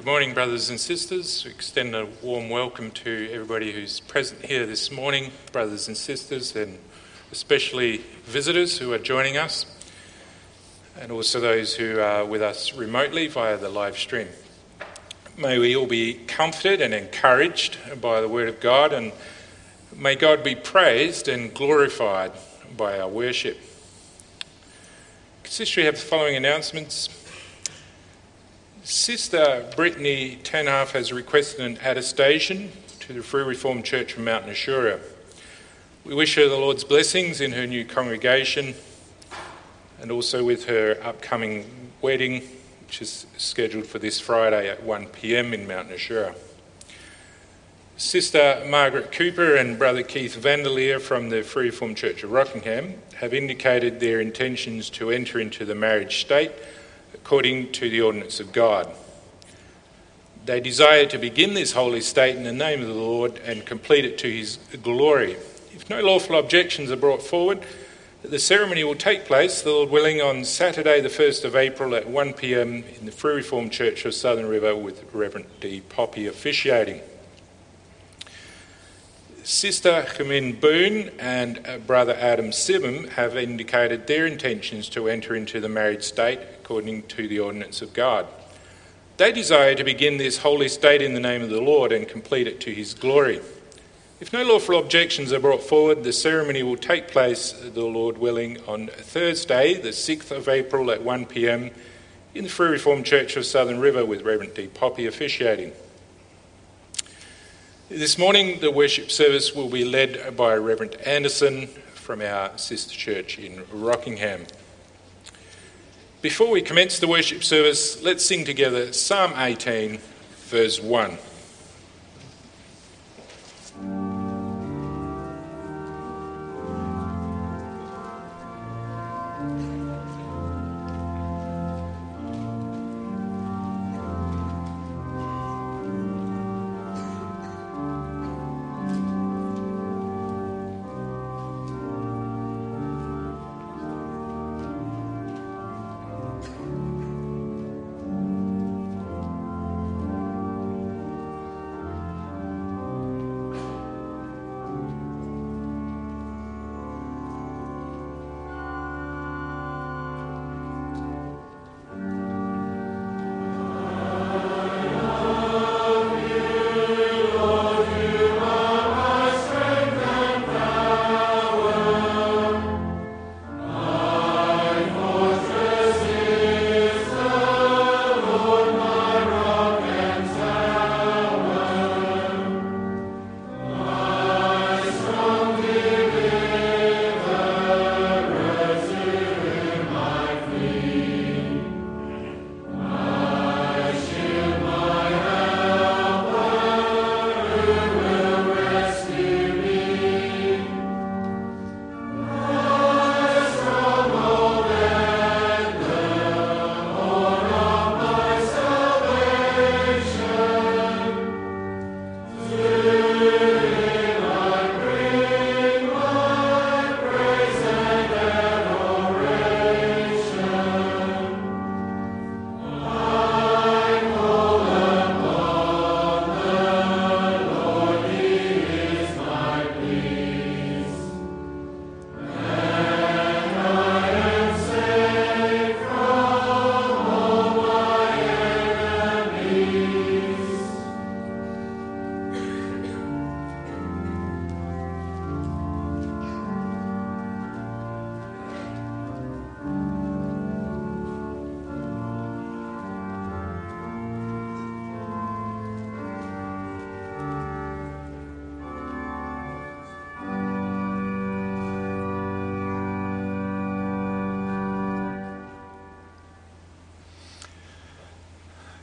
Good morning, brothers and sisters. We extend a warm welcome to everybody who's present here this morning, brothers and sisters, and especially visitors who are joining us, and also those who are with us remotely via the live stream. May we all be comforted and encouraged by the Word of God, and may God be praised and glorified by our worship. Consistory have the following announcements. Sister Brittany Tenhoff has requested an attestation to the Free Reformed Church of Mount Nashura. We wish her the Lord's blessings in her new congregation and also with her upcoming wedding, which is scheduled for this Friday at 1 p.m. in Mount Nashura. Sister Margaret Cooper and Brother Keith Vandalia from the Free Reformed Church of Rockingham have indicated their intentions to enter into the marriage state according to the ordinance of God. They desire to begin this holy state in the name of the Lord and complete it to his glory. If no lawful objections are brought forward, the ceremony will take place, the Lord willing, on Saturday the 1st of April at 1 p.m. in the Free Reformed Church of Southern River, with Reverend D. Poppy officiating. Sister Chemin Boone and Brother Adam Sibum have indicated their intentions to enter into the marriage state according to the ordinance of God. They desire to begin this holy state in the name of the Lord and complete it to his glory. If no lawful objections are brought forward, the ceremony will take place, the Lord willing, on Thursday, the 6th of April at 1 p.m. in the Free Reformed Church of Southern River, with Reverend D. Poppy officiating. This morning, the worship service will be led by Reverend Anderson from our sister church in Rockingham. Before we commence the worship service, let's sing together Psalm 18, verse 1.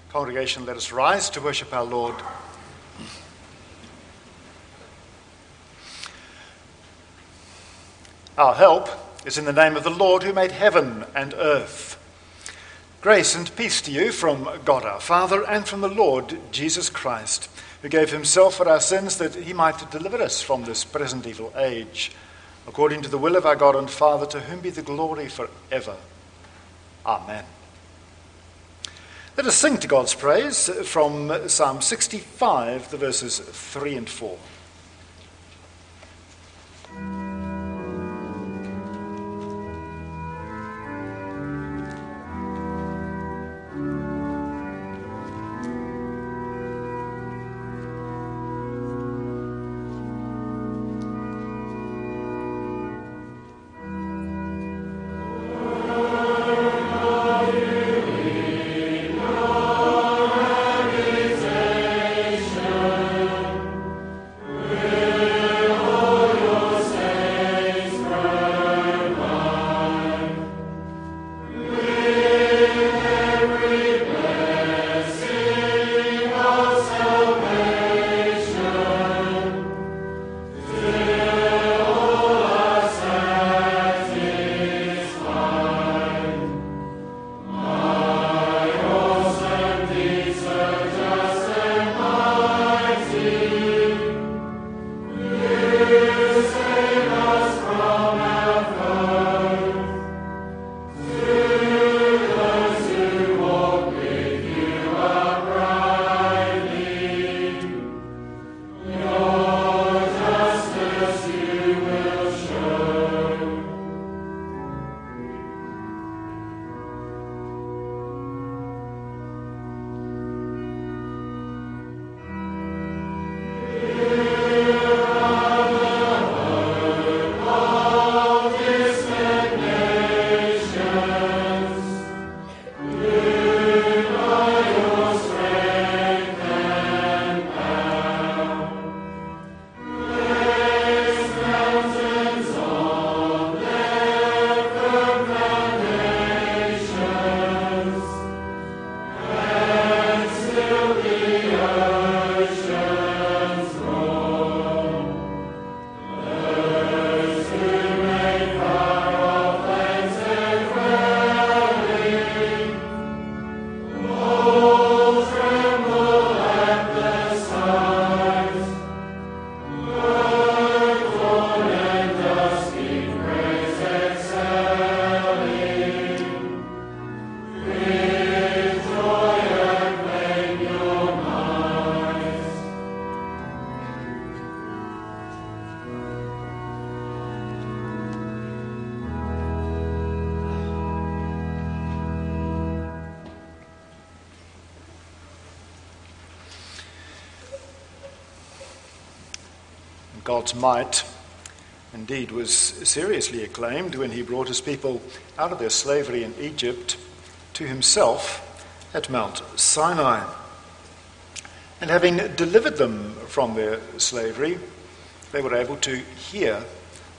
Congregation, let us rise to worship our Lord. Our help is in the name of the Lord who made heaven and earth. Grace and peace to you from God our Father and from the Lord Jesus Christ, who gave himself for our sins that he might deliver us from this present evil age, according to the will of our God and Father, to whom be the glory forever. Amen. Let us sing to God's praise from Psalm 65, the verses 3 and 4. God's might indeed was seriously acclaimed when he brought his people out of their slavery in Egypt to himself at Mount Sinai. And having delivered them from their slavery, they were able to hear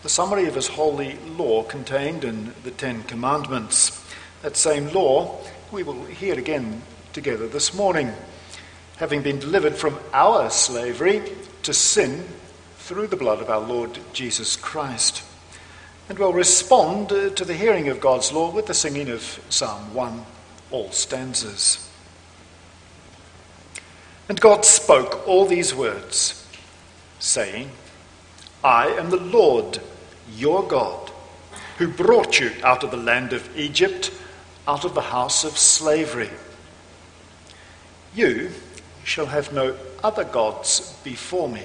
the summary of his holy law contained in the Ten Commandments. That same law we will hear again together this morning. Having been delivered from our slavery to sin, through the blood of our Lord Jesus Christ. And we'll respond to the hearing of God's law with the singing of Psalm 1, all stanzas. And God spoke all these words, saying, I am the Lord, your God, who brought you out of the land of Egypt, out of the house of slavery. You shall have no other gods before me.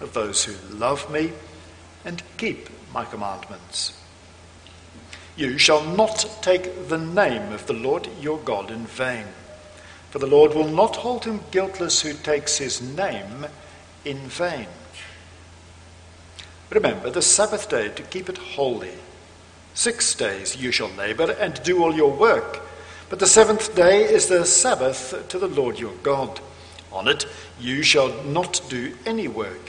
of those who love me and keep my commandments. You shall not take the name of the Lord your God in vain, for the Lord will not hold him guiltless who takes his name in vain. Remember the Sabbath day to keep it holy. 6 days you shall labor and do all your work, but the seventh day is the Sabbath to the Lord your God. On it you shall not do any work.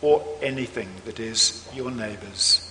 or anything that is your neighbor's.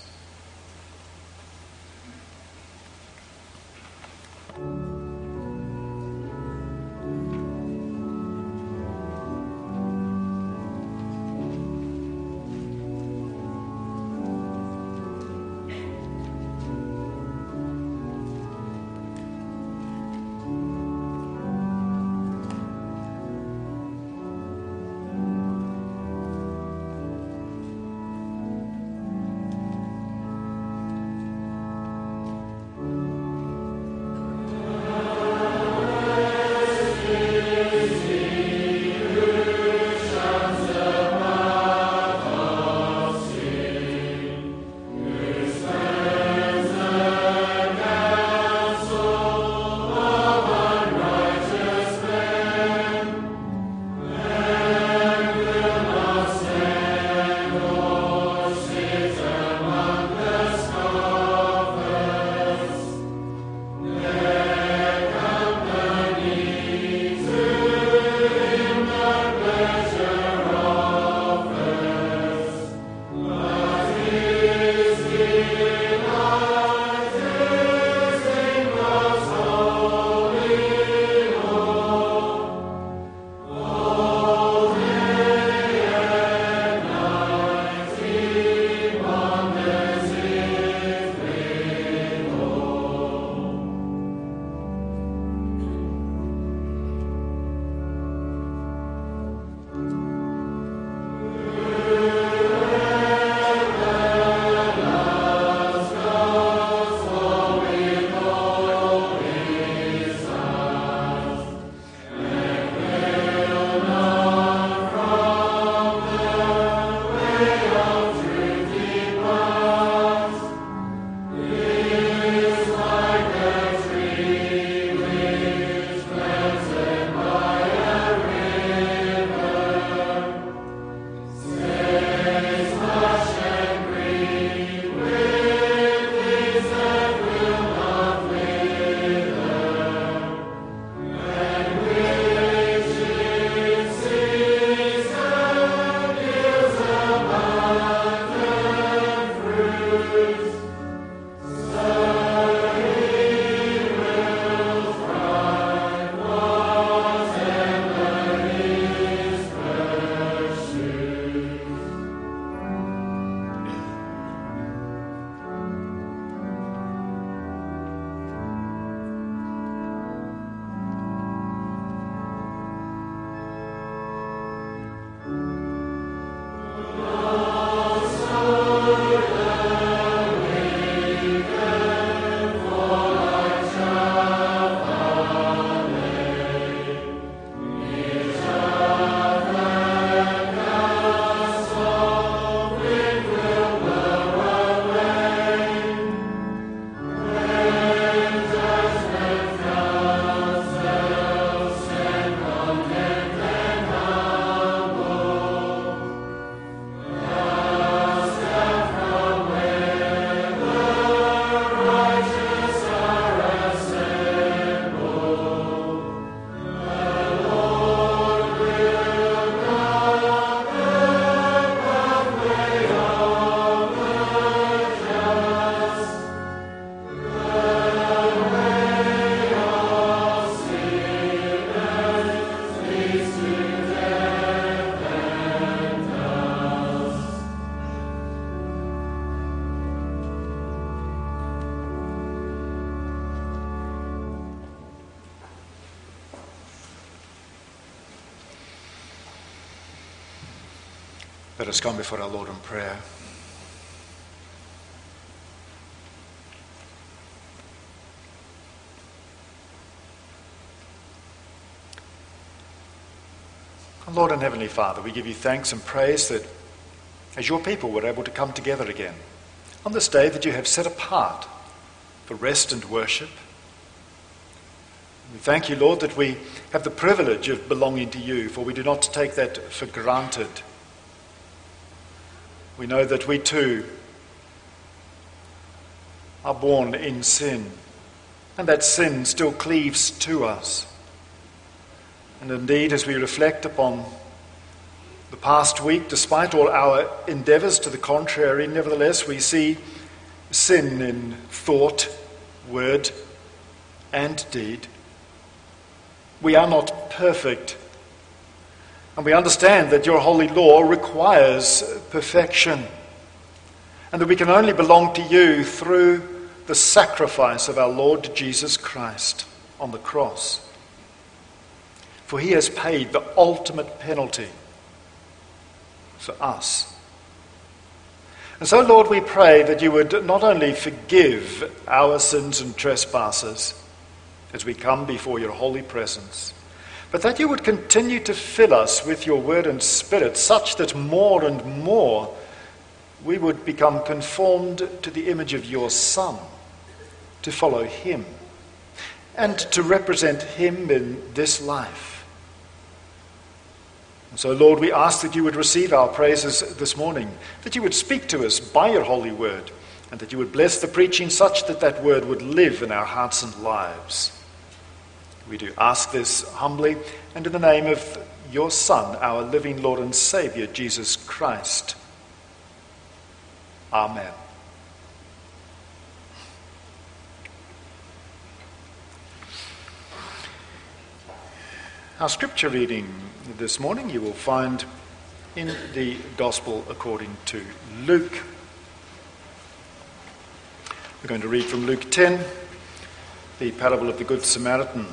Let us come before our Lord in prayer. Lord and Heavenly Father, we give you thanks and praise that as your people were able to come together again on this day that you have set apart for rest and worship. We thank you, Lord, that we have the privilege of belonging to you, for we do not take that for granted. We know that we too are born in sin, and that sin still cleaves to us. And indeed, as we reflect upon the past week, despite all our endeavours to the contrary, nevertheless, we see sin in thought, word, and deed. We are not perfect, and we understand that your holy law requires perfection, and that we can only belong to you through the sacrifice of our Lord Jesus Christ on the cross. For he has paid the ultimate penalty for us. And so, Lord, we pray that you would not only forgive our sins and trespasses as we come before your holy presence, but that you would continue to fill us with your word and spirit, such that more and more we would become conformed to the image of your Son, to follow him, and to represent him in this life. And so, Lord, we ask that you would receive our praises this morning, that you would speak to us by your holy word, and that you would bless the preaching such that that word would live in our hearts and lives. We do ask this humbly and in the name of your Son, our living Lord and Saviour, Jesus Christ. Amen. Our scripture reading this morning you will find in the Gospel according to Luke. We're going to read from Luke 10, the parable of the Good Samaritan.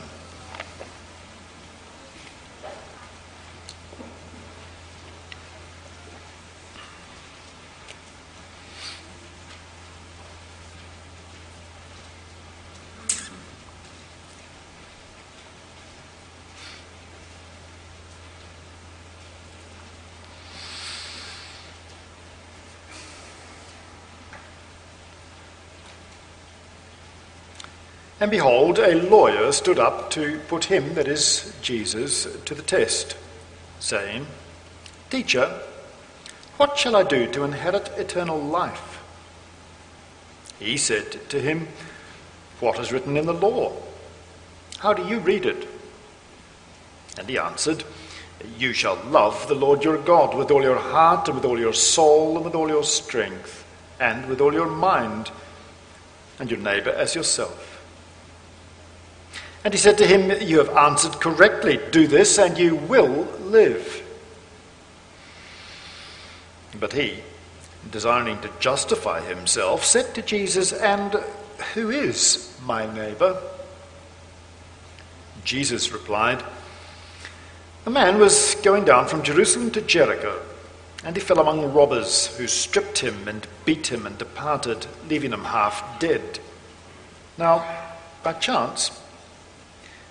And behold, a lawyer stood up to put him, that is, Jesus, to the test, saying, Teacher, what shall I do to inherit eternal life? He said to him, What is written in the law? How do you read it? And he answered, You shall love the Lord your God with all your heart, and with all your soul, and with all your strength, and with all your mind, and your neighbour as yourself. And he said to him, You have answered correctly. Do this, and you will live. But he, desiring to justify himself, said to Jesus, And who is my neighbour? Jesus replied, A man was going down from Jerusalem to Jericho, and he fell among robbers, who stripped him and beat him and departed, leaving him half dead. Now, by chance,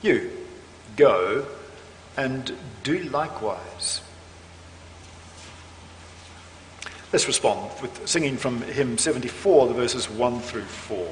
You go and do likewise. Let's respond with singing from hymn 74, the verses 1 through 4.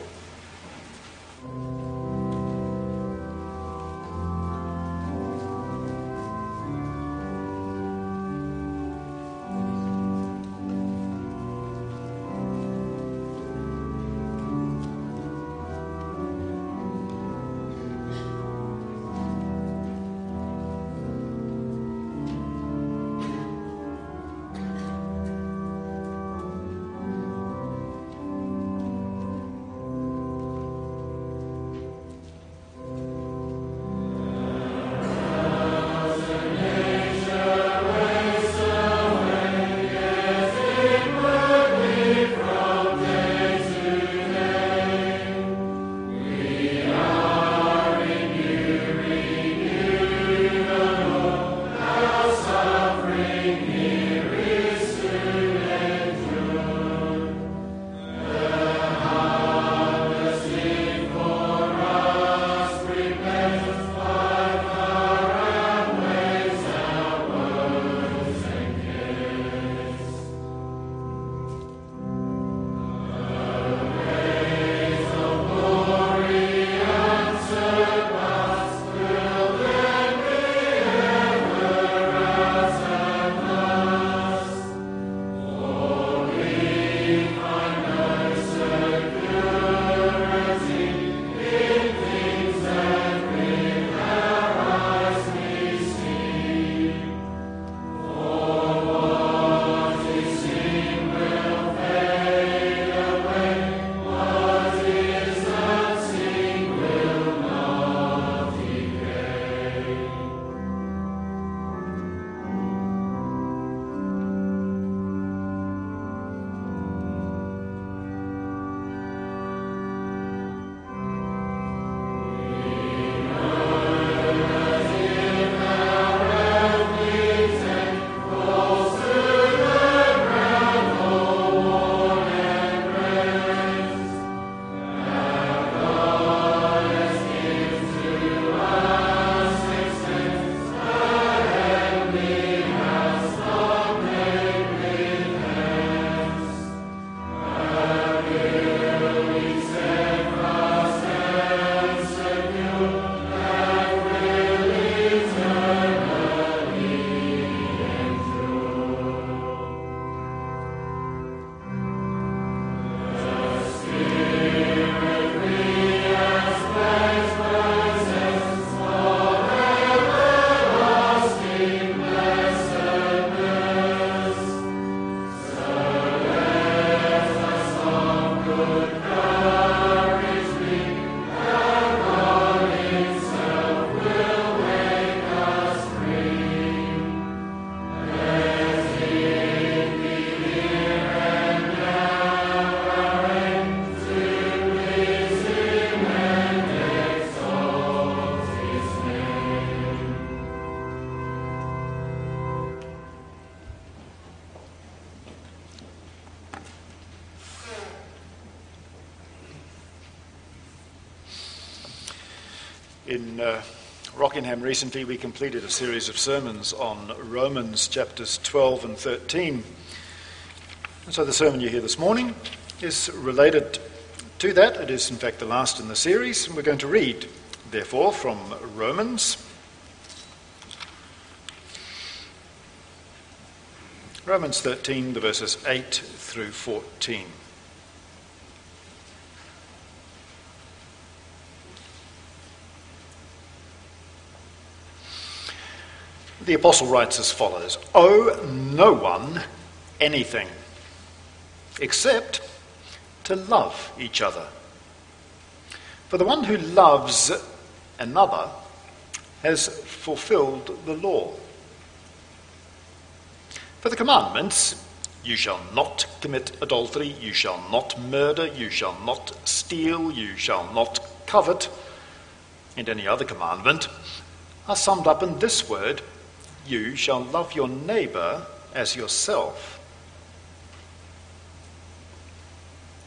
In Rockingham recently, we completed a series of sermons on Romans chapters 12 and 13. And so the sermon you hear this morning is related to that. It is, in fact, the last in the series. And we're going to read, therefore, from Romans 13, the verses 8 through 14. The Apostle writes as follows: "Owe no one anything except to love each other. For the one who loves another has fulfilled the law. For the commandments, you shall not commit adultery, you shall not murder, you shall not steal, you shall not covet, and any other commandment, are summed up in this word, you shall love your neighbor as yourself.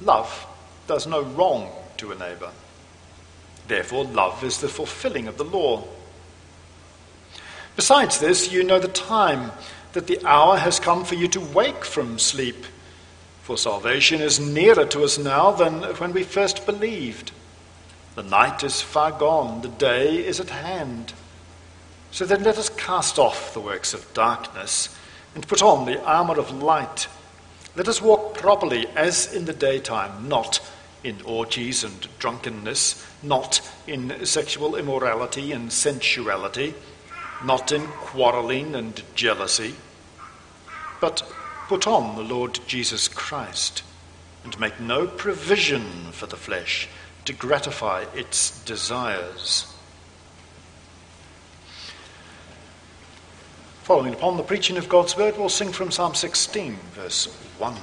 Love does no wrong to a neighbor. Therefore, love is the fulfilling of the law. Besides this, you know the time, that the hour has come for you to wake from sleep, For salvation is nearer to us now than when we first believed. The night is far gone, the day is at hand. So then let us cast off the works of darkness and put on the armour of light. Let us walk properly as in the daytime, not in orgies and drunkenness, not in sexual immorality and sensuality, not in quarrelling and jealousy, but put on the Lord Jesus Christ and make no provision for the flesh to gratify its desires. Following upon the preaching of God's word, we'll sing from Psalm 16, verse 1.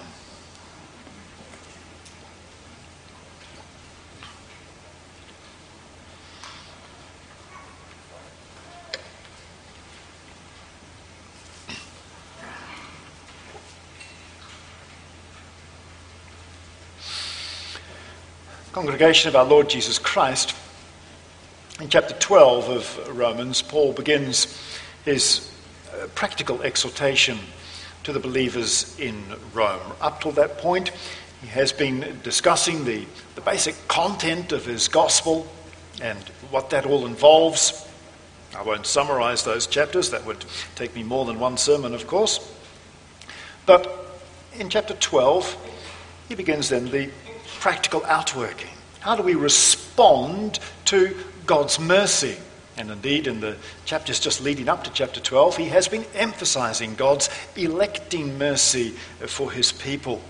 Congregation of our Lord Jesus Christ, in chapter 12 of Romans, Paul begins his practical exhortation to the believers in Rome. Up till that point, he has been discussing the basic content of his gospel and what that all involves. I won't summarize those chapters, that would take me more than one sermon, of course. But in chapter 12, he begins then the practical outworking. How do we respond to God's mercy? And indeed, in the chapters just leading up to chapter 12, he has been emphasizing God's electing mercy for his people.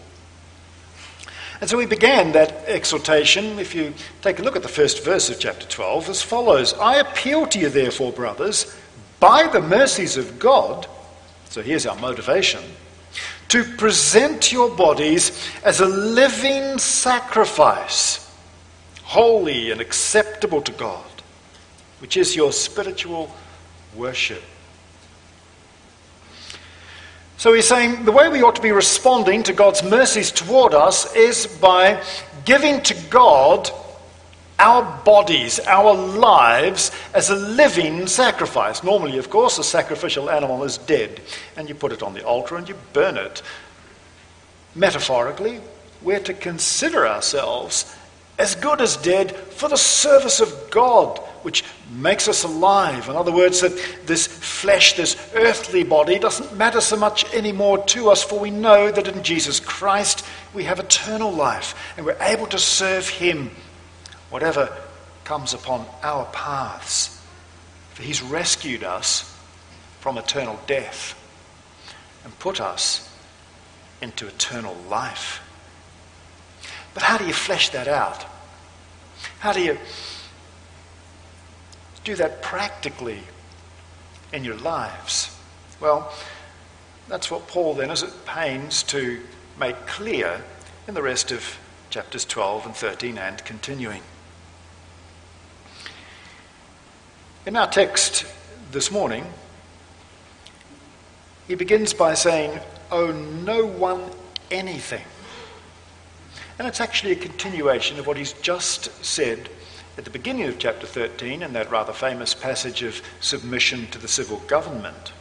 And so we began that exhortation, if you take a look at the first verse of chapter 12, as follows: I appeal to you therefore, brothers, by the mercies of God, so here's our motivation, to present your bodies as a living sacrifice, holy and acceptable to God, which is your spiritual worship. So he's saying the way we ought to be responding to God's mercies toward us is by giving to God our bodies, our lives, as a living sacrifice. Normally, of course, a sacrificial animal is dead, and you put it on the altar and you burn it. Metaphorically, we're to consider ourselves as good as dead for the service of God, which makes us alive. In other words, that this flesh, this earthly body, doesn't matter so much anymore to us, for we know that in Jesus Christ we have eternal life, and we're able to serve him whatever comes upon our paths. For he's rescued us from eternal death and put us into eternal life. But how do you flesh that out? How do you do that practically in your lives? Well, that's what Paul then is at pains to make clear in the rest of chapters 12 and 13 and continuing. In our text this morning, he begins by saying, owe no one anything. And it's actually a continuation of what he's just said at the beginning of chapter 13 in that rather famous passage of submission to the civil government.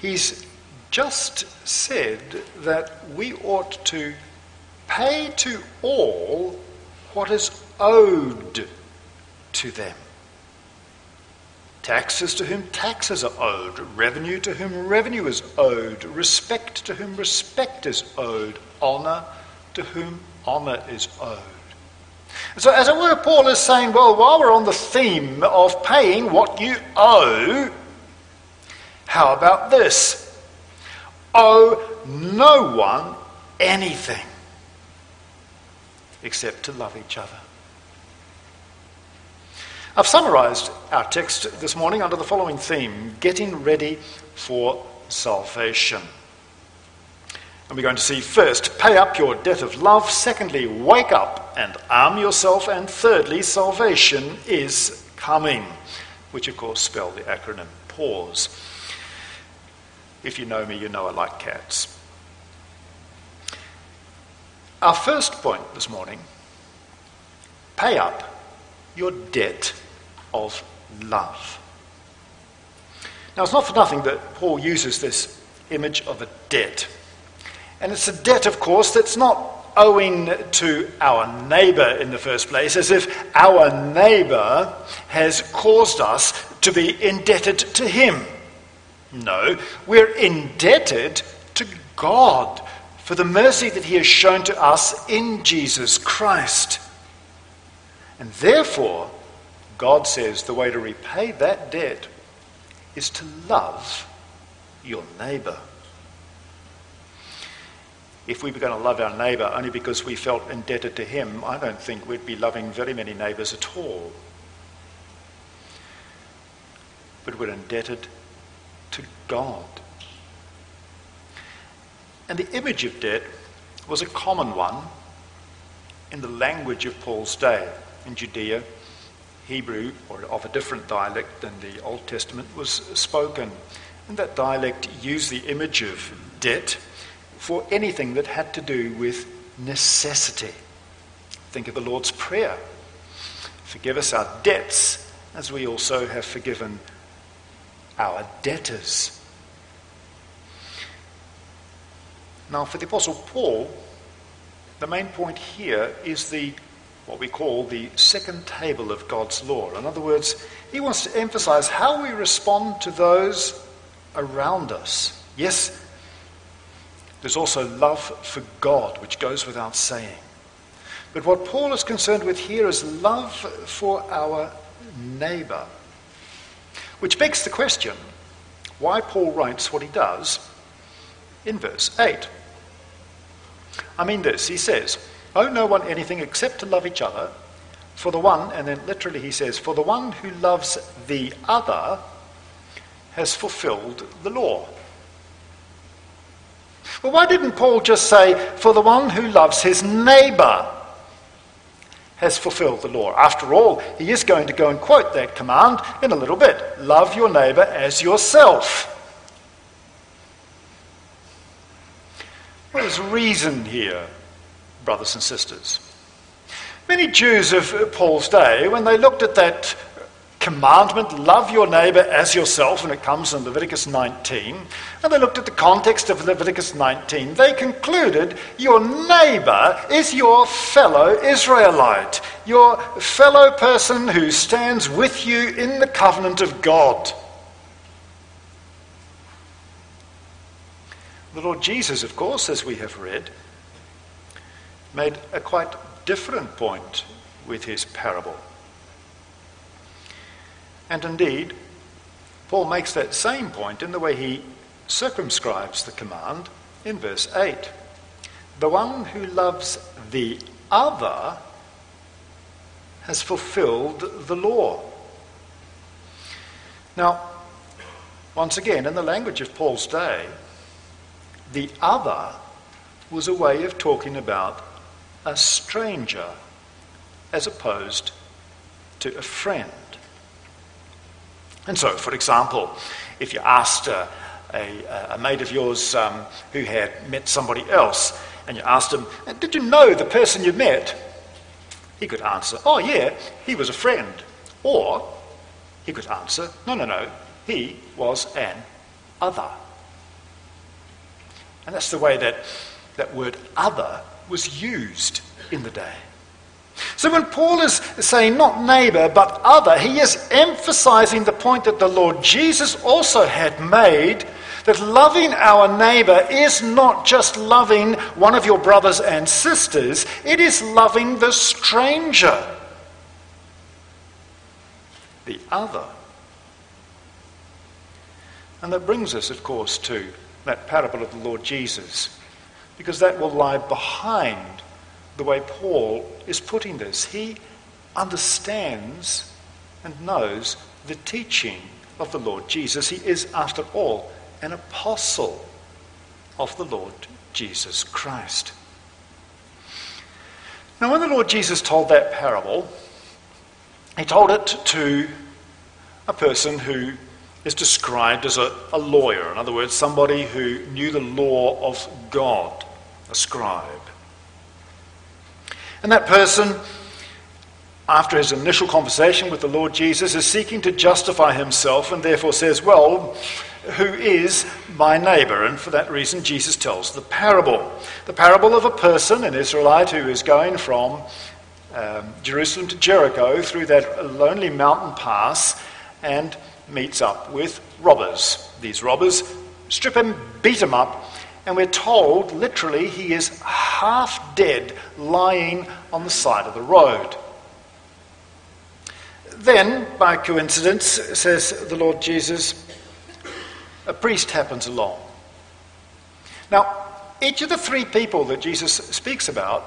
He's just said that we ought to pay to all what is owed to them. Taxes to whom taxes are owed, revenue to whom revenue is owed, respect to whom respect is owed, honour to whom honour is owed. So as it were, Paul is saying, well, while we're on the theme of paying what you owe, how about this? Owe no one anything except to love each other. I've summarized our text this morning under the following theme: getting ready for salvation. And we're going to see first, pay up your debt of love; secondly, wake up and arm yourself; and thirdly, salvation is coming, which of course spells the acronym PAWS. If you know me, you know I like cats. Our first point this morning: pay up your debt of love. Now, it's not for nothing that Paul uses this image of a debt. And it's a debt, of course, that's not owing to our neighbour in the first place, as if our neighbour has caused us to be indebted to him. No, we're indebted to God for the mercy that he has shown to us in Jesus Christ. And therefore, God says the way to repay that debt is to love your neighbour. If we were going to love our neighbour only because we felt indebted to him, I don't think we'd be loving very many neighbours at all. But we're indebted to God. And the image of debt was a common one in the language of Paul's day. In Judea, Hebrew, or of a different dialect than the Old Testament, was spoken. And that dialect used the image of debt for anything that had to do with necessity. Think of the Lord's Prayer. Forgive us our debts as we also have forgiven our debtors. Now, for the Apostle Paul, the main point here is what we call the second table of God's law. In other words, he wants to emphasize how we respond to those around us. Yes, there's also love for God, which goes without saying. But what Paul is concerned with here is love for our neighbour, which begs the question why Paul writes what he does in verse 8. I mean this, he says, owe no one anything except to love each other, for the one, and then literally he says, for the one who loves the other has fulfilled the law. Well, why didn't Paul just say, for the one who loves his neighbour has fulfilled the law? After all, he is going to go and quote that command in a little bit. Love your neighbour as yourself. Well, there's reason here, brothers and sisters. Many Jews of Paul's day, when they looked at that commandment, love your neighbour as yourself, and it comes in Leviticus 19, and they looked at the context of Leviticus 19, they concluded your neighbour is your fellow Israelite, your fellow person who stands with you in the covenant of God. The Lord Jesus, of course, as we have read, made a quite different point with his parable. And indeed, Paul makes that same point in the way he circumscribes the command in verse 8. The one who loves the other has fulfilled the law. Now, once again, in the language of Paul's day, the other was a way of talking about a stranger as opposed to a friend. And so, for example, if you asked a mate of yours who had met somebody else, and you asked him, did you know the person you met? He could answer, oh yeah, he was a friend. Or he could answer, no, he was an other. And that's the way that word other was used in the day. So when Paul is saying not neighbour but other, he is emphasising the point that the Lord Jesus also had made, that loving our neighbour is not just loving one of your brothers and sisters, it is loving the stranger, the other. And that brings us, of course, to that parable of the Lord Jesus, because that will lie behind the way Paul is putting this. He understands and knows the teaching of the Lord Jesus. He is, after all, an apostle of the Lord Jesus Christ. Now, when the Lord Jesus told that parable, he told it to a person who is described as a lawyer. In other words, somebody who knew the law of God, a scribe. And that person after his initial conversation with the Lord Jesus, is seeking to justify himself and therefore says, well, who is my neighbour? And for that reason, Jesus tells the parable of a person, an Israelite, who is going from Jerusalem to Jericho through that lonely mountain pass and meets up with robbers. These robbers strip him, beat him up, and we're told literally he is half dead, lying on the side of the road. Then, by coincidence, says the Lord Jesus, a priest happens along. Now, each of the three people that Jesus speaks about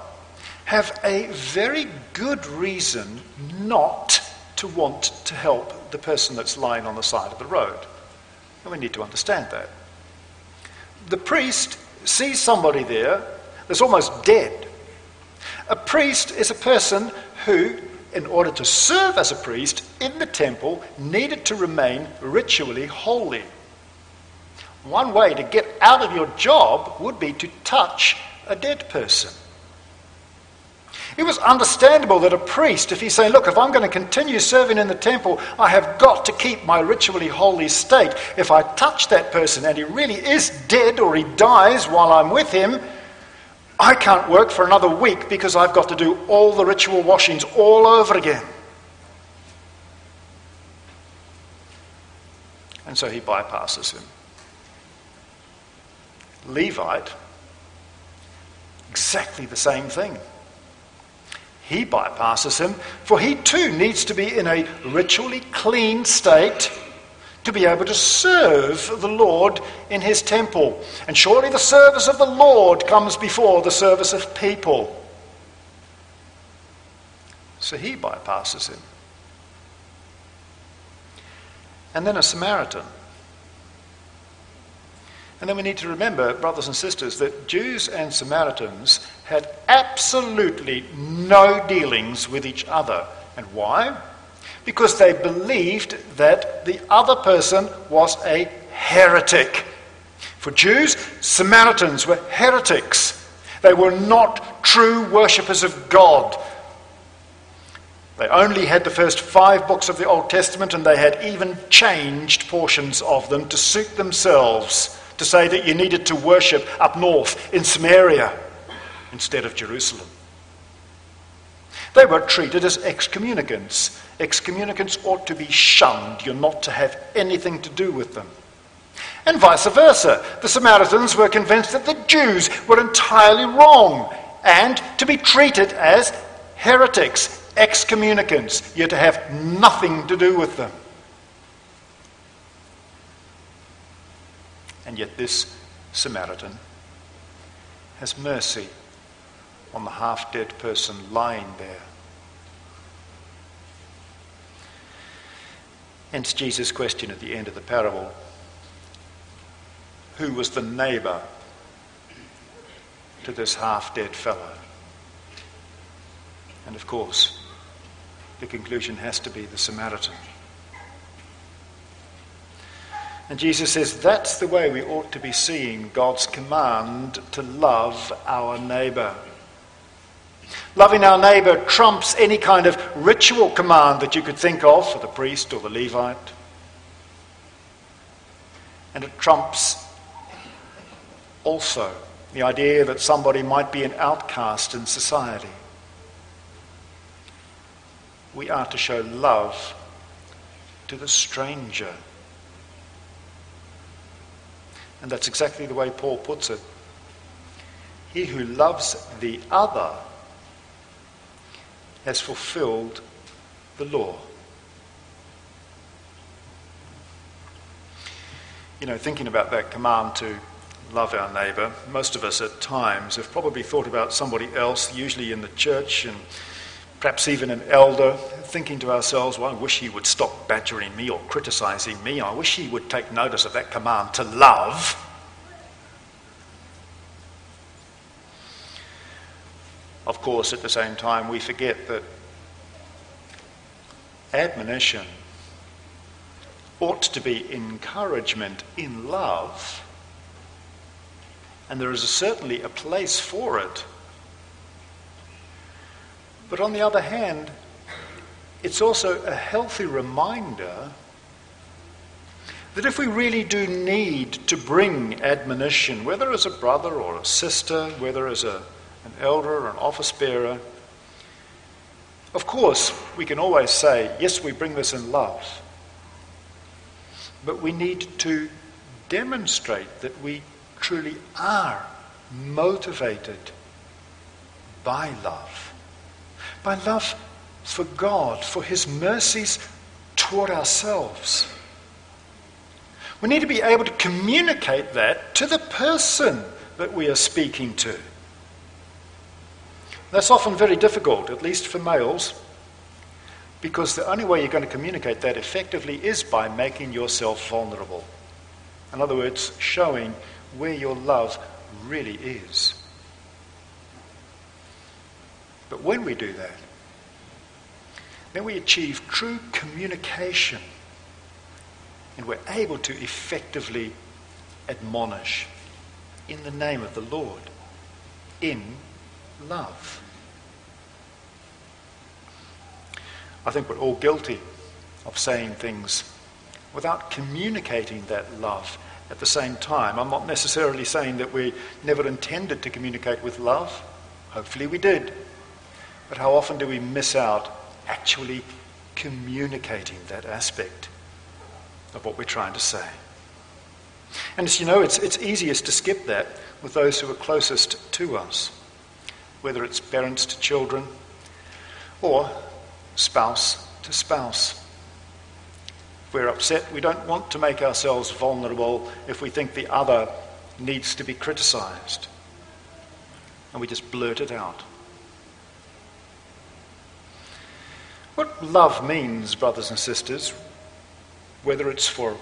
have a very good reason not to want to help the person that's lying on the side of the road. And we need to understand that. The priest sees somebody there that's almost dead. A priest is a person who, in order to serve as a priest in the temple, needed to remain ritually holy. One way to get out of your job would be to touch a dead person. It was understandable that a priest, if he's saying, look, if I'm going to continue serving in the temple, I have got to keep my ritually holy state. If I touch that person and he really is dead or he dies while I'm with him, I can't work for another week because I've got to do all the ritual washings all over again. And so he bypasses him. Levite, exactly the same thing. He bypasses him, for he too needs to be in a ritually clean state to be able to serve the Lord in his temple. And surely the service of the Lord comes before the service of people. So he bypasses him. And then a Samaritan. And then we need to remember, brothers and sisters, that Jews and Samaritans had absolutely no dealings with each other. And why? Because they believed that the other person was a heretic. For Jews, Samaritans were heretics. They were not true worshippers of God. They only had the first 5 books of the Old Testament, and they had even changed portions of them to suit themselves, to say that you needed to worship up north in Samaria instead of Jerusalem. They were treated as excommunicants. Excommunicants ought to be shunned. You're not to have anything to do with them. And vice versa. The Samaritans were convinced that the Jews were entirely wrong and to be treated as heretics, excommunicants. You're to have nothing to do with them. And yet this Samaritan has mercy on the half-dead person lying there. Hence Jesus' question at the end of the parable, who was the neighbour to this half-dead fellow? And of course, the conclusion has to be the Samaritan. And Jesus says that's the way we ought to be seeing God's command to love our neighbour. Loving our neighbour trumps any kind of ritual command that you could think of for the priest or the Levite. And it trumps also the idea that somebody might be an outcast in society. We are to show love to the stranger. And that's exactly the way Paul puts it. He who loves the other has fulfilled the law. You know, thinking about that command to love our neighbour, most of us at times have probably thought about somebody else, usually in the church and perhaps even an elder, thinking to ourselves, well, I wish he would stop badgering me or criticising me. I wish he would take notice of that command to love. Of course, at the same time, we forget that admonition ought to be encouragement in love. And there is certainly a place for it. But on the other hand, it's also a healthy reminder that if we really do need to bring admonition, whether as a brother or a sister, whether as an elder or an office bearer, of course, we can always say, yes, we bring this in love. But we need to demonstrate that we truly are motivated by love for God, for His mercies toward ourselves. We need to be able to communicate that to the person that we are speaking to. That's often very difficult, at least for males, because the only way you're going to communicate that effectively is by making yourself vulnerable. In other words, showing where your love really is. But when we do that, then we achieve true communication, and we're able to effectively admonish in the name of the Lord, in love. I think we're all guilty of saying things without communicating that love at the same time. I'm not necessarily saying that we never intended to communicate with love. Hopefully we did. But how often do we miss out actually communicating that aspect of what we're trying to say? And as you know, it's easiest to skip that with those who are closest to us, whether it's parents to children or spouse to spouse. If we're upset, we don't want to make ourselves vulnerable if we think the other needs to be criticized. And we just blurt it out. What love means, brothers and sisters, whether it's for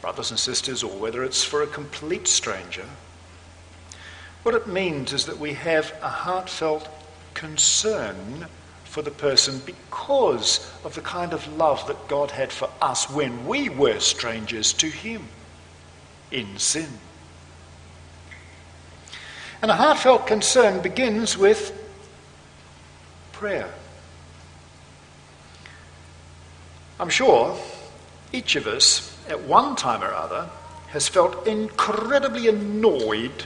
brothers and sisters or whether it's for a complete stranger, what it means is that we have a heartfelt concern for the person because of the kind of love that God had for us when we were strangers to Him in sin. And a heartfelt concern begins with prayer. I'm sure each of us, at one time or other, has felt incredibly annoyed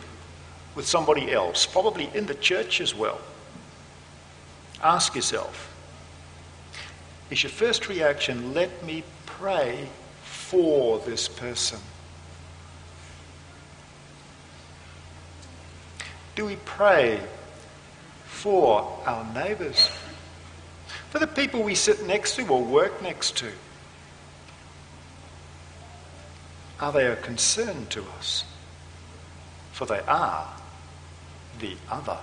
with somebody else, probably in the church as well. Ask yourself, is your first reaction, let me pray for this person? Do we pray for our neighbours? For the people we sit next to or work next to? Are they a concern to us? For they are the other.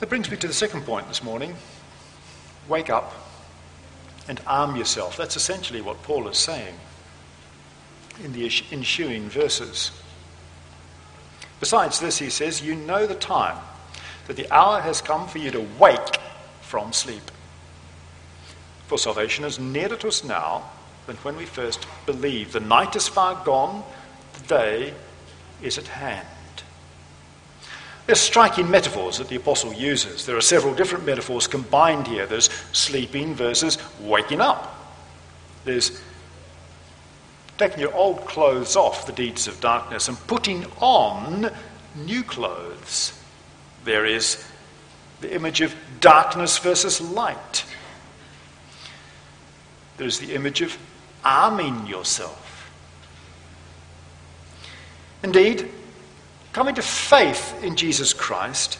That brings me to the second point this morning. Wake up and arm yourself. That's essentially what Paul is saying in the ensuing verses. Besides this, he says, you know the time, that the hour has come for you to wake from sleep. For salvation is nearer to us now than when we first believed. The night is far gone, the day is at hand. There's striking metaphors that the apostle uses. There are several different metaphors combined here. There's sleeping versus waking up. There's taking your old clothes off, the deeds of darkness, and putting on new clothes. There is the image of darkness versus light. There's the image of arming yourself. Indeed, coming to faith in Jesus Christ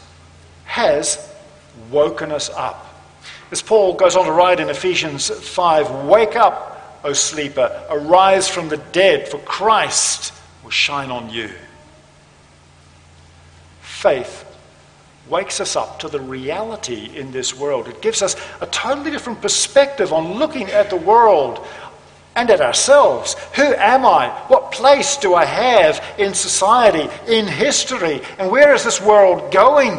has woken us up. As Paul goes on to write in Ephesians 5, wake up, O sleeper, arise from the dead, for Christ will shine on you. Faith wakes us up to the reality in this world. It gives us a totally different perspective on looking at the world and at ourselves. Who am I? What place do I have in society, in history? And where is this world going?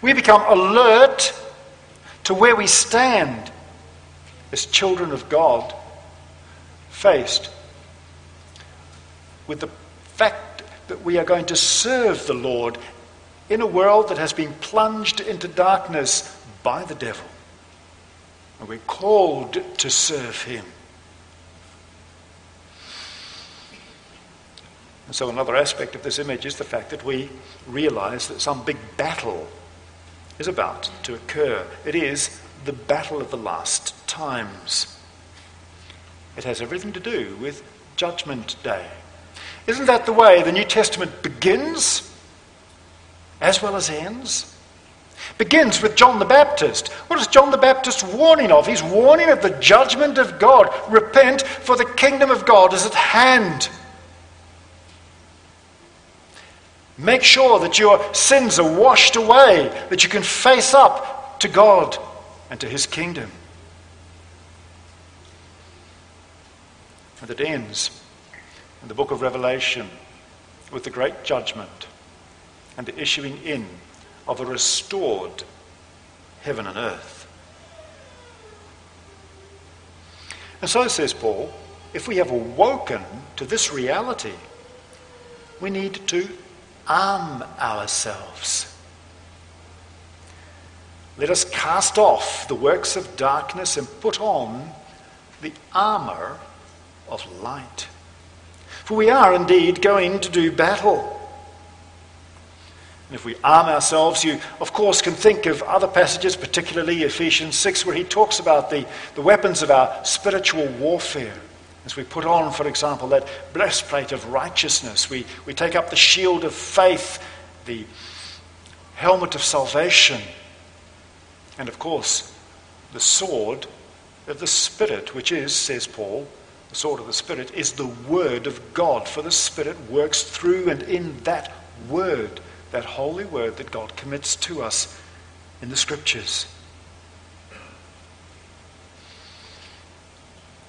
We become alert to where we stand as children of God, faced with the fact that we are going to serve the Lord in a world that has been plunged into darkness by the devil. And we're called to serve him. And so another aspect of this image is the fact that we realize that some big battle is about to occur. It is the battle of the last times. It has everything to do with Judgment Day. Isn't that the way the New Testament begins as well as ends? Begins with John the Baptist. What is John the Baptist warning of? He's warning of the judgment of God. Repent, for the kingdom of God is at hand. Make sure that your sins are washed away, that you can face up to God and to his kingdom. And it ends in the book of Revelation with the great judgment and the issuing in of a restored heaven and earth. And so, says Paul, if we have awoken to this reality, we need to arm ourselves. Let us cast off the works of darkness and put on the armor of light. For we are indeed going to do battle. And if we arm ourselves, you of course can think of other passages, particularly Ephesians 6, where he talks about the weapons of our spiritual warfare. As we put on, for example, that breastplate of righteousness, we take up the shield of faith, the helmet of salvation, and of course, the sword of the Spirit, which is, says Paul, the sword of the Spirit is the word of God, for the Spirit works through and in that word, that holy word that God commits to us in the Scriptures.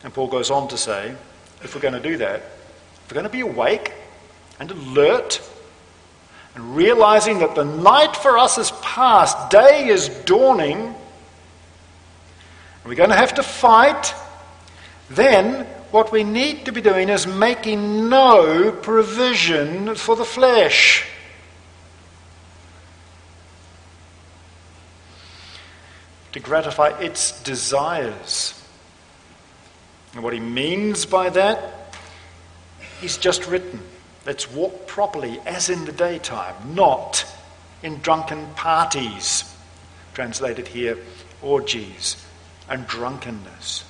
And Paul goes on to say, if we're going to do that, if we're going to be awake and alert and realizing that the night for us is past, day is dawning, and we're going to have to fight, then what we need to be doing is making no provision for the flesh. To gratify its desires. And what he means by that, he's just written, let's walk properly as in the daytime, not in drunken parties, translated here, orgies and drunkenness,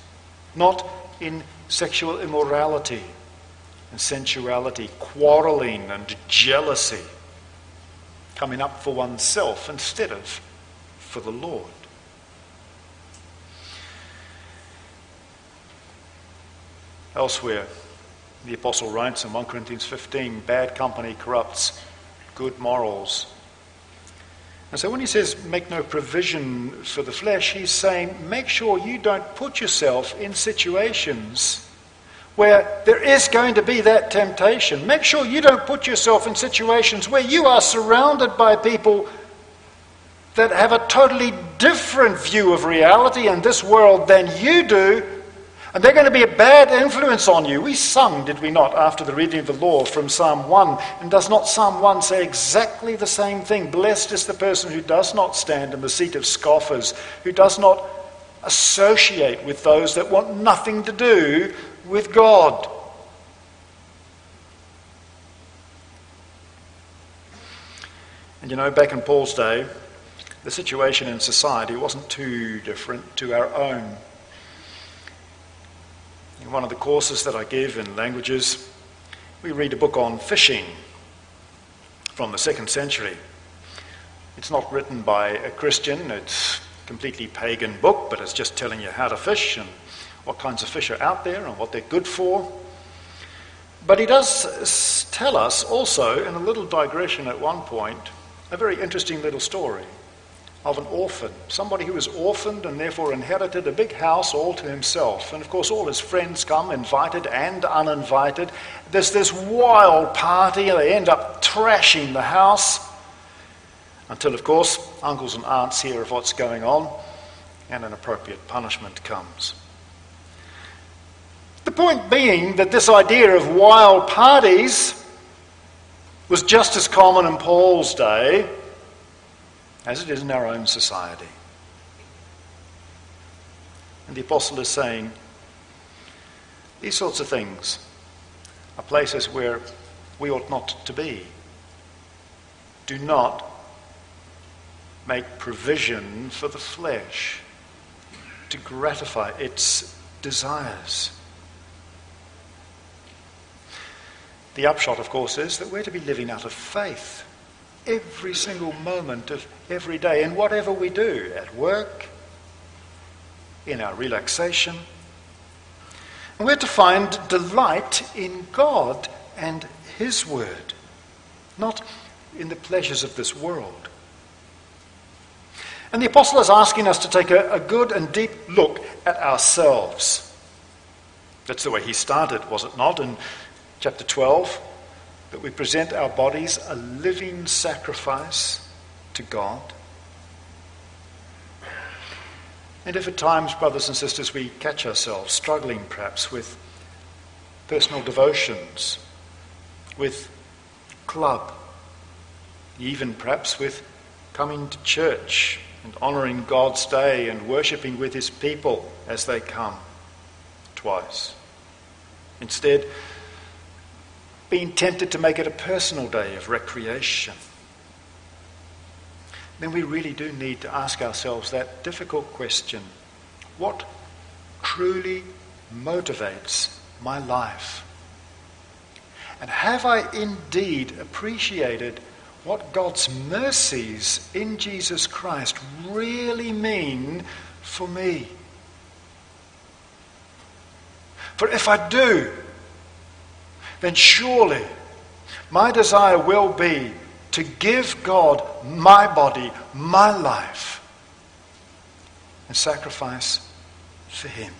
not in sexual immorality and sensuality, quarreling and jealousy, coming up for oneself instead of for the Lord. Elsewhere, the Apostle writes in 1 Corinthians 15, bad company corrupts good morals. And so when he says make no provision for the flesh, he's saying make sure you don't put yourself in situations where there is going to be that temptation. Make sure you don't put yourself in situations where you are surrounded by people that have a totally different view of reality and this world than you do. And they're going to be a bad influence on you. We sung, did we not, after the reading of the law from Psalm 1. And does not Psalm 1 say exactly the same thing? Blessed is the person who does not stand in the seat of scoffers, who does not associate with those that want nothing to do with God. And you know, back in Paul's day, the situation in society wasn't too different to our own. In one of the courses that I give in languages, we read a book on fishing from the 2nd century. It's not written by a Christian, it's a completely pagan book, but it's just telling you how to fish and what kinds of fish are out there and what they're good for. But he does tell us also, in a little digression at one point, a very interesting little story of an orphan, somebody who was orphaned and therefore inherited a big house all to himself. And of course all his friends come, invited and uninvited. There's this wild party and they end up trashing the house until of course uncles and aunts hear of what's going on and an appropriate punishment comes. The point being that this idea of wild parties was just as common in Paul's day as it is in our own society. And the apostle is saying, these sorts of things are places where we ought not to be. Do not make provision for the flesh to gratify its desires. The upshot, of course, is that we're to be living out of faith every single moment of every day, in whatever we do, at work, in our relaxation. And we're to find delight in God and His Word, not in the pleasures of this world. And the apostle is asking us to take a good and deep look at ourselves. That's the way he started, was it not? In chapter 12, that we present our bodies a living sacrifice to God. And if at times, brothers and sisters, we catch ourselves struggling perhaps with personal devotions, with club, even perhaps with coming to church and honouring God's day and worshipping with His people as they come twice. Instead, being tempted to make it a personal day of recreation. Then we really do need to ask ourselves that difficult question: what truly motivates my life? And have I indeed appreciated what God's mercies in Jesus Christ really mean for me? For if I do, then surely my desire will be to give God my body, my life, and sacrifice for Him.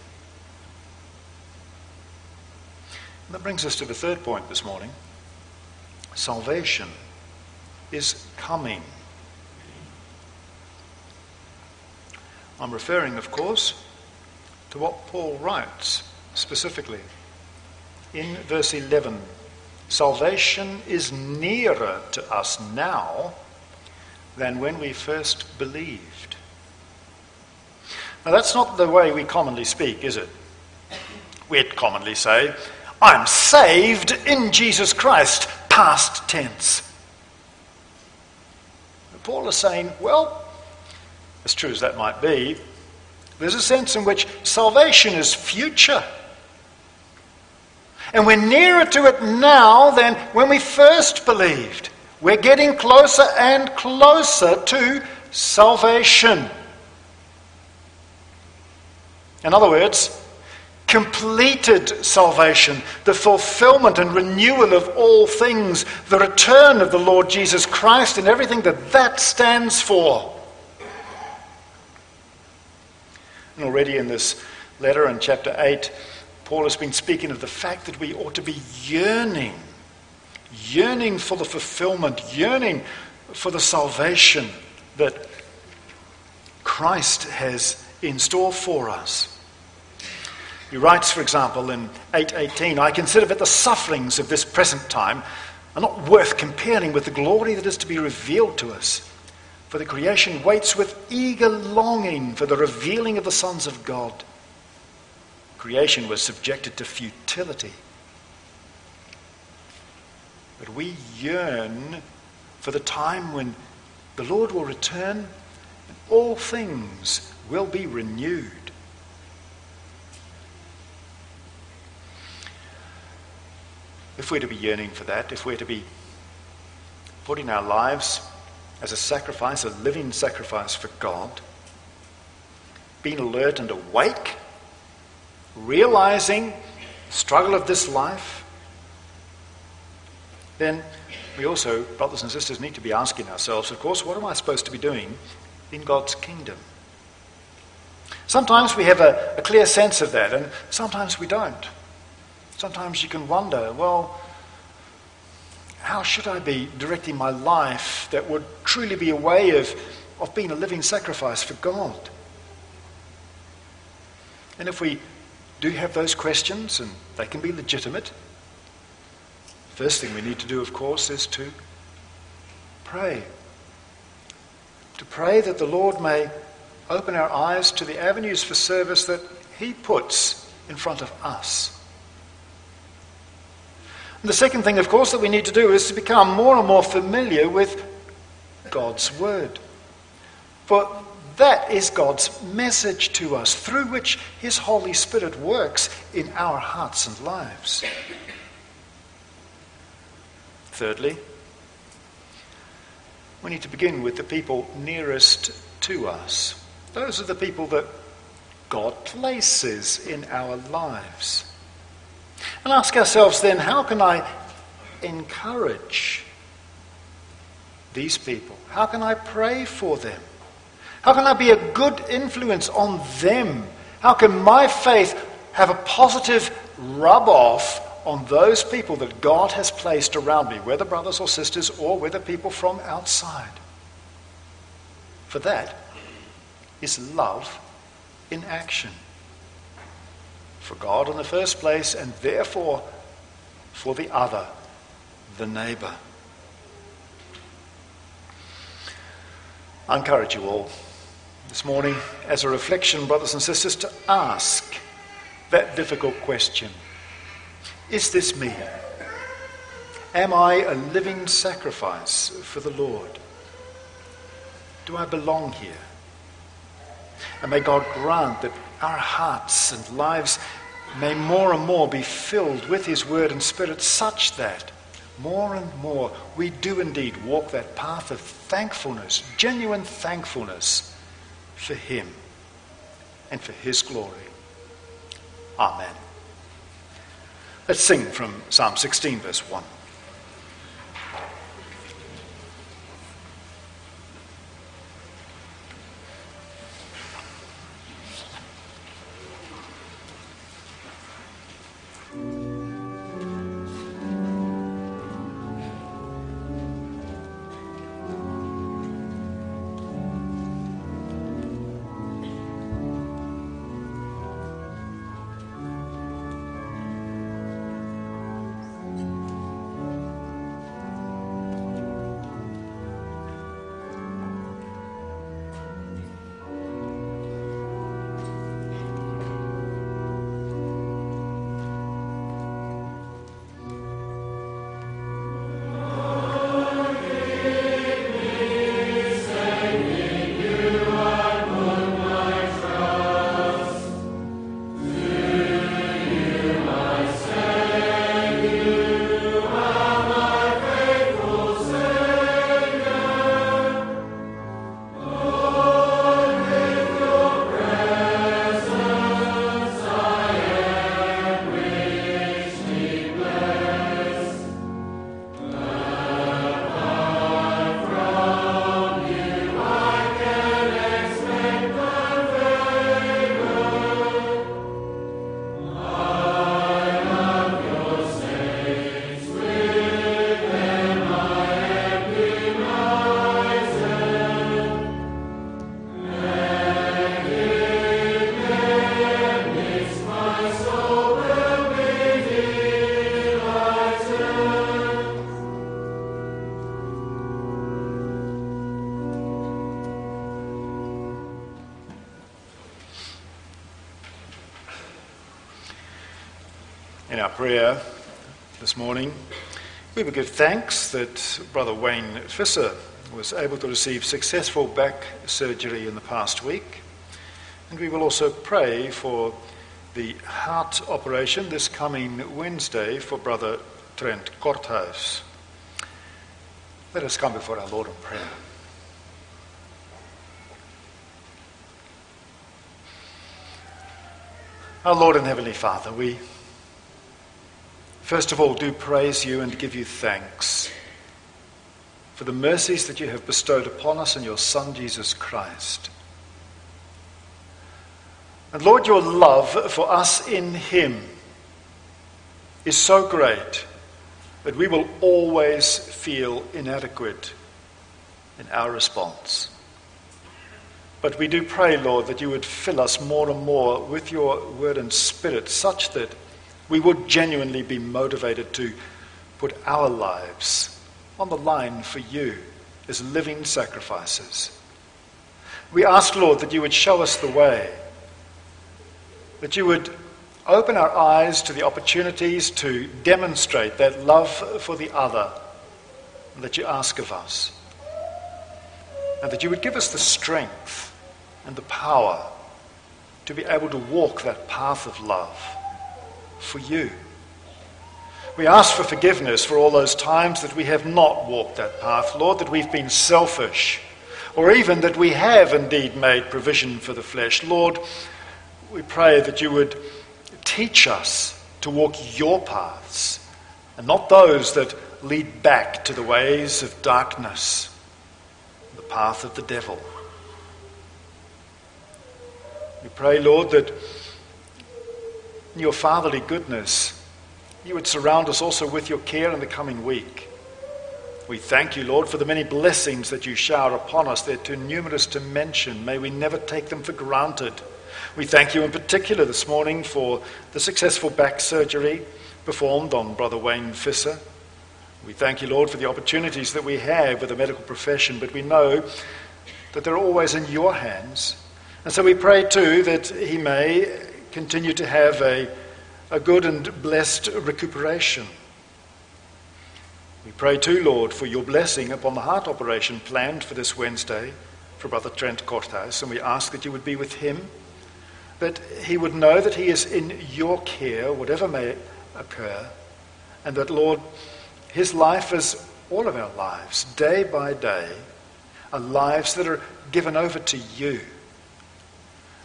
And that brings us to the third point this morning. Salvation is coming. I'm referring, of course, to what Paul writes specifically. In verse 11, salvation is nearer to us now than when we first believed. Now, that's not the way we commonly speak, is it? We'd commonly say, I'm saved in Jesus Christ, past tense. But Paul is saying, well, as true as that might be, there's a sense in which salvation is future. And we're nearer to it now than when we first believed. We're getting closer and closer to salvation. In other words, completed salvation, the fulfillment and renewal of all things, the return of the Lord Jesus Christ and everything that stands for. And already in this letter in chapter 8, Paul has been speaking of the fact that we ought to be yearning for the fulfillment, yearning for the salvation that Christ has in store for us. He writes, for example, in 8:18, I consider that the sufferings of this present time are not worth comparing with the glory that is to be revealed to us. For the creation waits with eager longing for the revealing of the sons of God. Creation was subjected to futility. But we yearn for the time when the Lord will return and all things will be renewed. If we're to be yearning for that, if we're to be putting our lives as a sacrifice, a living sacrifice for God, being alert and awake, realizing the struggle of this life, then we also, brothers and sisters, need to be asking ourselves, of course, what am I supposed to be doing in God's kingdom? Sometimes we have a clear sense of that, and sometimes we don't. Sometimes you can wonder, well, how should I be directing my life that would truly be a way of being a living sacrifice for God? And if we do have those questions, and they can be legitimate, first thing we need to do, of course, is to pray, to pray that the Lord may open our eyes to the avenues for service that he puts in front of us. And the second thing, of course, that we need to do is to become more and more familiar with God's word. For that is God's message to us, through which his Holy Spirit works in our hearts and lives. Thirdly, we need to begin with the people nearest to us. Those are the people that God places in our lives. And ask ourselves then, how can I encourage these people? How can I pray for them? How can I be a good influence on them? How can my faith have a positive rub-off on those people that God has placed around me, whether brothers or sisters or whether people from outside? For that is love in action. For God in the first place, and therefore for the other, the neighbour. I encourage you all this morning, as a reflection, brothers and sisters, to ask that difficult question. Is this me? Am I a living sacrifice for the Lord? Do I belong here? And may God grant that our hearts and lives may more and more be filled with his word and spirit, such that more and more we do indeed walk that path of thankfulness, genuine thankfulness for him and for his glory. Amen. Let's sing from Psalm 16, verse 1. In our prayer this morning, we would give thanks that Brother Wayne Fisser was able to receive successful back surgery in the past week. And we will also pray for the heart operation this coming Wednesday for Brother Trent Courthouse. Let us come before our Lord in prayer. Our Lord and Heavenly Father, we first of all, do praise you and give you thanks for the mercies that you have bestowed upon us in your Son, Jesus Christ. And Lord, your love for us in him is so great that we will always feel inadequate in our response. But we do pray, Lord, that you would fill us more and more with your word and spirit, such that we would genuinely be motivated to put our lives on the line for you as living sacrifices, We ask, Lord, that you would show us the way, that you would open our eyes to the opportunities to demonstrate that love for the other that you ask of us, and that you would give us the strength and the power to be able to walk that path of love for you. We ask for forgiveness for all those times that we have not walked that path, Lord, that we've been selfish, or even that we have indeed made provision for the flesh. Lord, we pray that you would teach us to walk your paths and not those that lead back to the ways of darkness, the path of the devil. We pray, Lord, that in your fatherly goodness, you would surround us also with your care in the coming week. We thank you, Lord, for the many blessings that you shower upon us. They're too numerous to mention. May we never take them for granted. We thank you in particular this morning for the successful back surgery performed on Brother Wayne Fisser. We thank you, Lord, for the opportunities that we have with the medical profession, but we know that they're always in your hands. And so we pray, too, that he may continue to have a good and blessed recuperation. We pray, too, Lord, for your blessing upon the heart operation planned for this Wednesday for Brother Trent Courthouse, and we ask that you would be with him, that he would know that he is in your care, whatever may occur, and that, Lord, his life is all of our lives, day by day, are lives that are given over to you,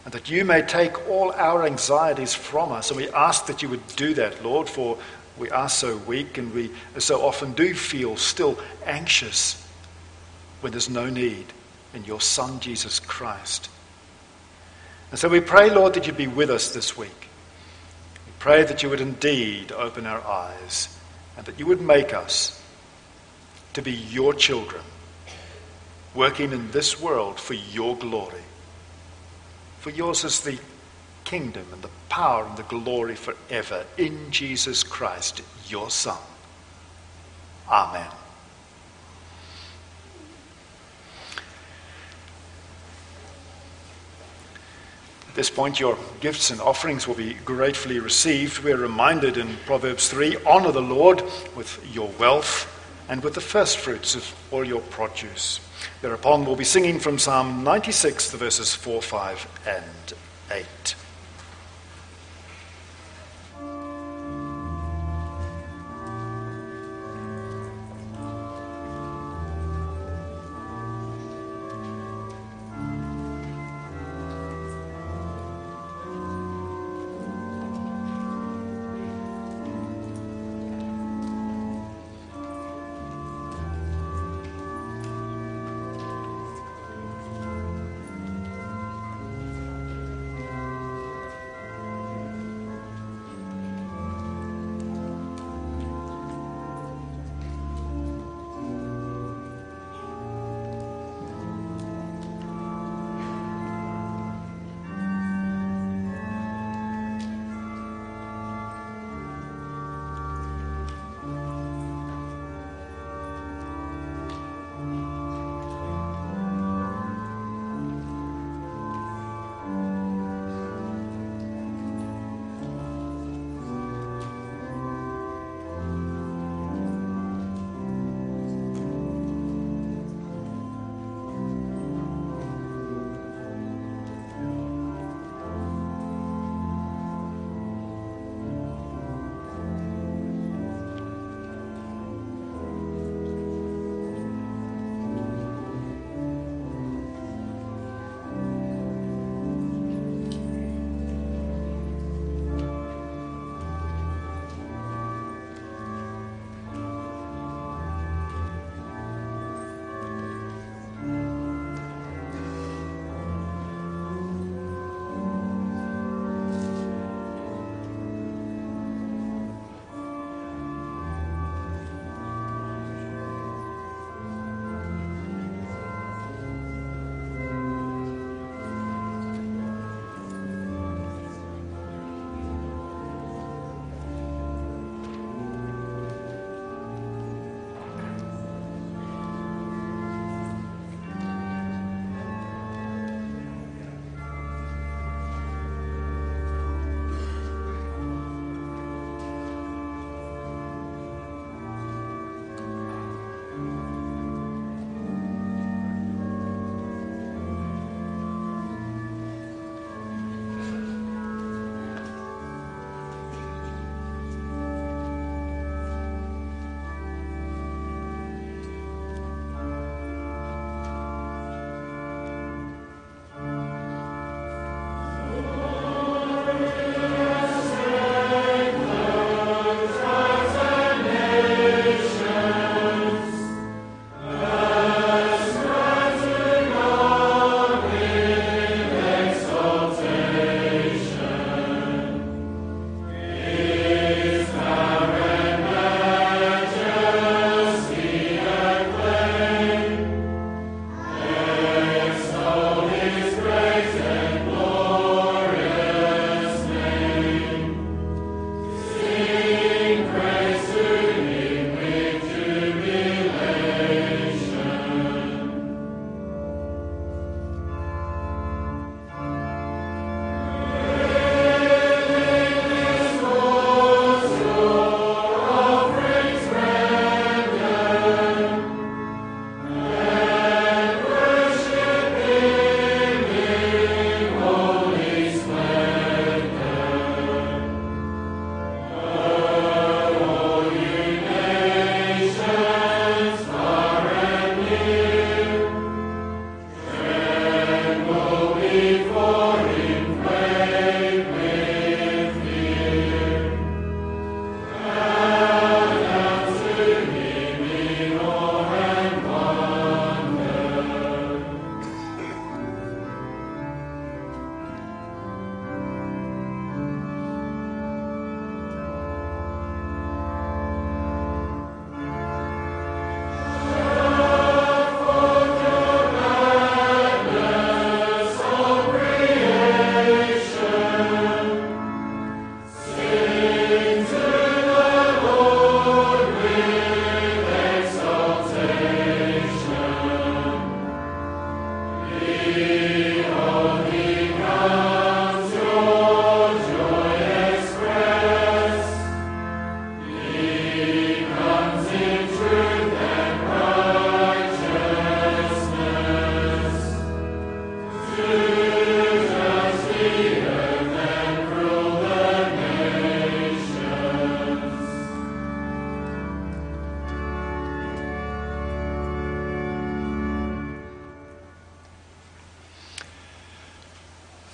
and that you may take all our anxieties from us. And we ask that you would do that, Lord, for we are so weak and we so often do feel still anxious when there's no need in your Son, Jesus Christ. And so we pray, Lord, that you'd be with us this week. We pray that you would indeed open our eyes and that you would make us to be your children, working in this world for your glory. For yours is the kingdom and the power and the glory forever in Jesus Christ, your Son. Amen. At this point, your gifts and offerings will be gratefully received. We are reminded in Proverbs 3, honor the Lord with your wealth and with the first fruits of all your produce. Thereupon, we'll be singing from Psalm 96, the verses 4, 5, and 8.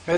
May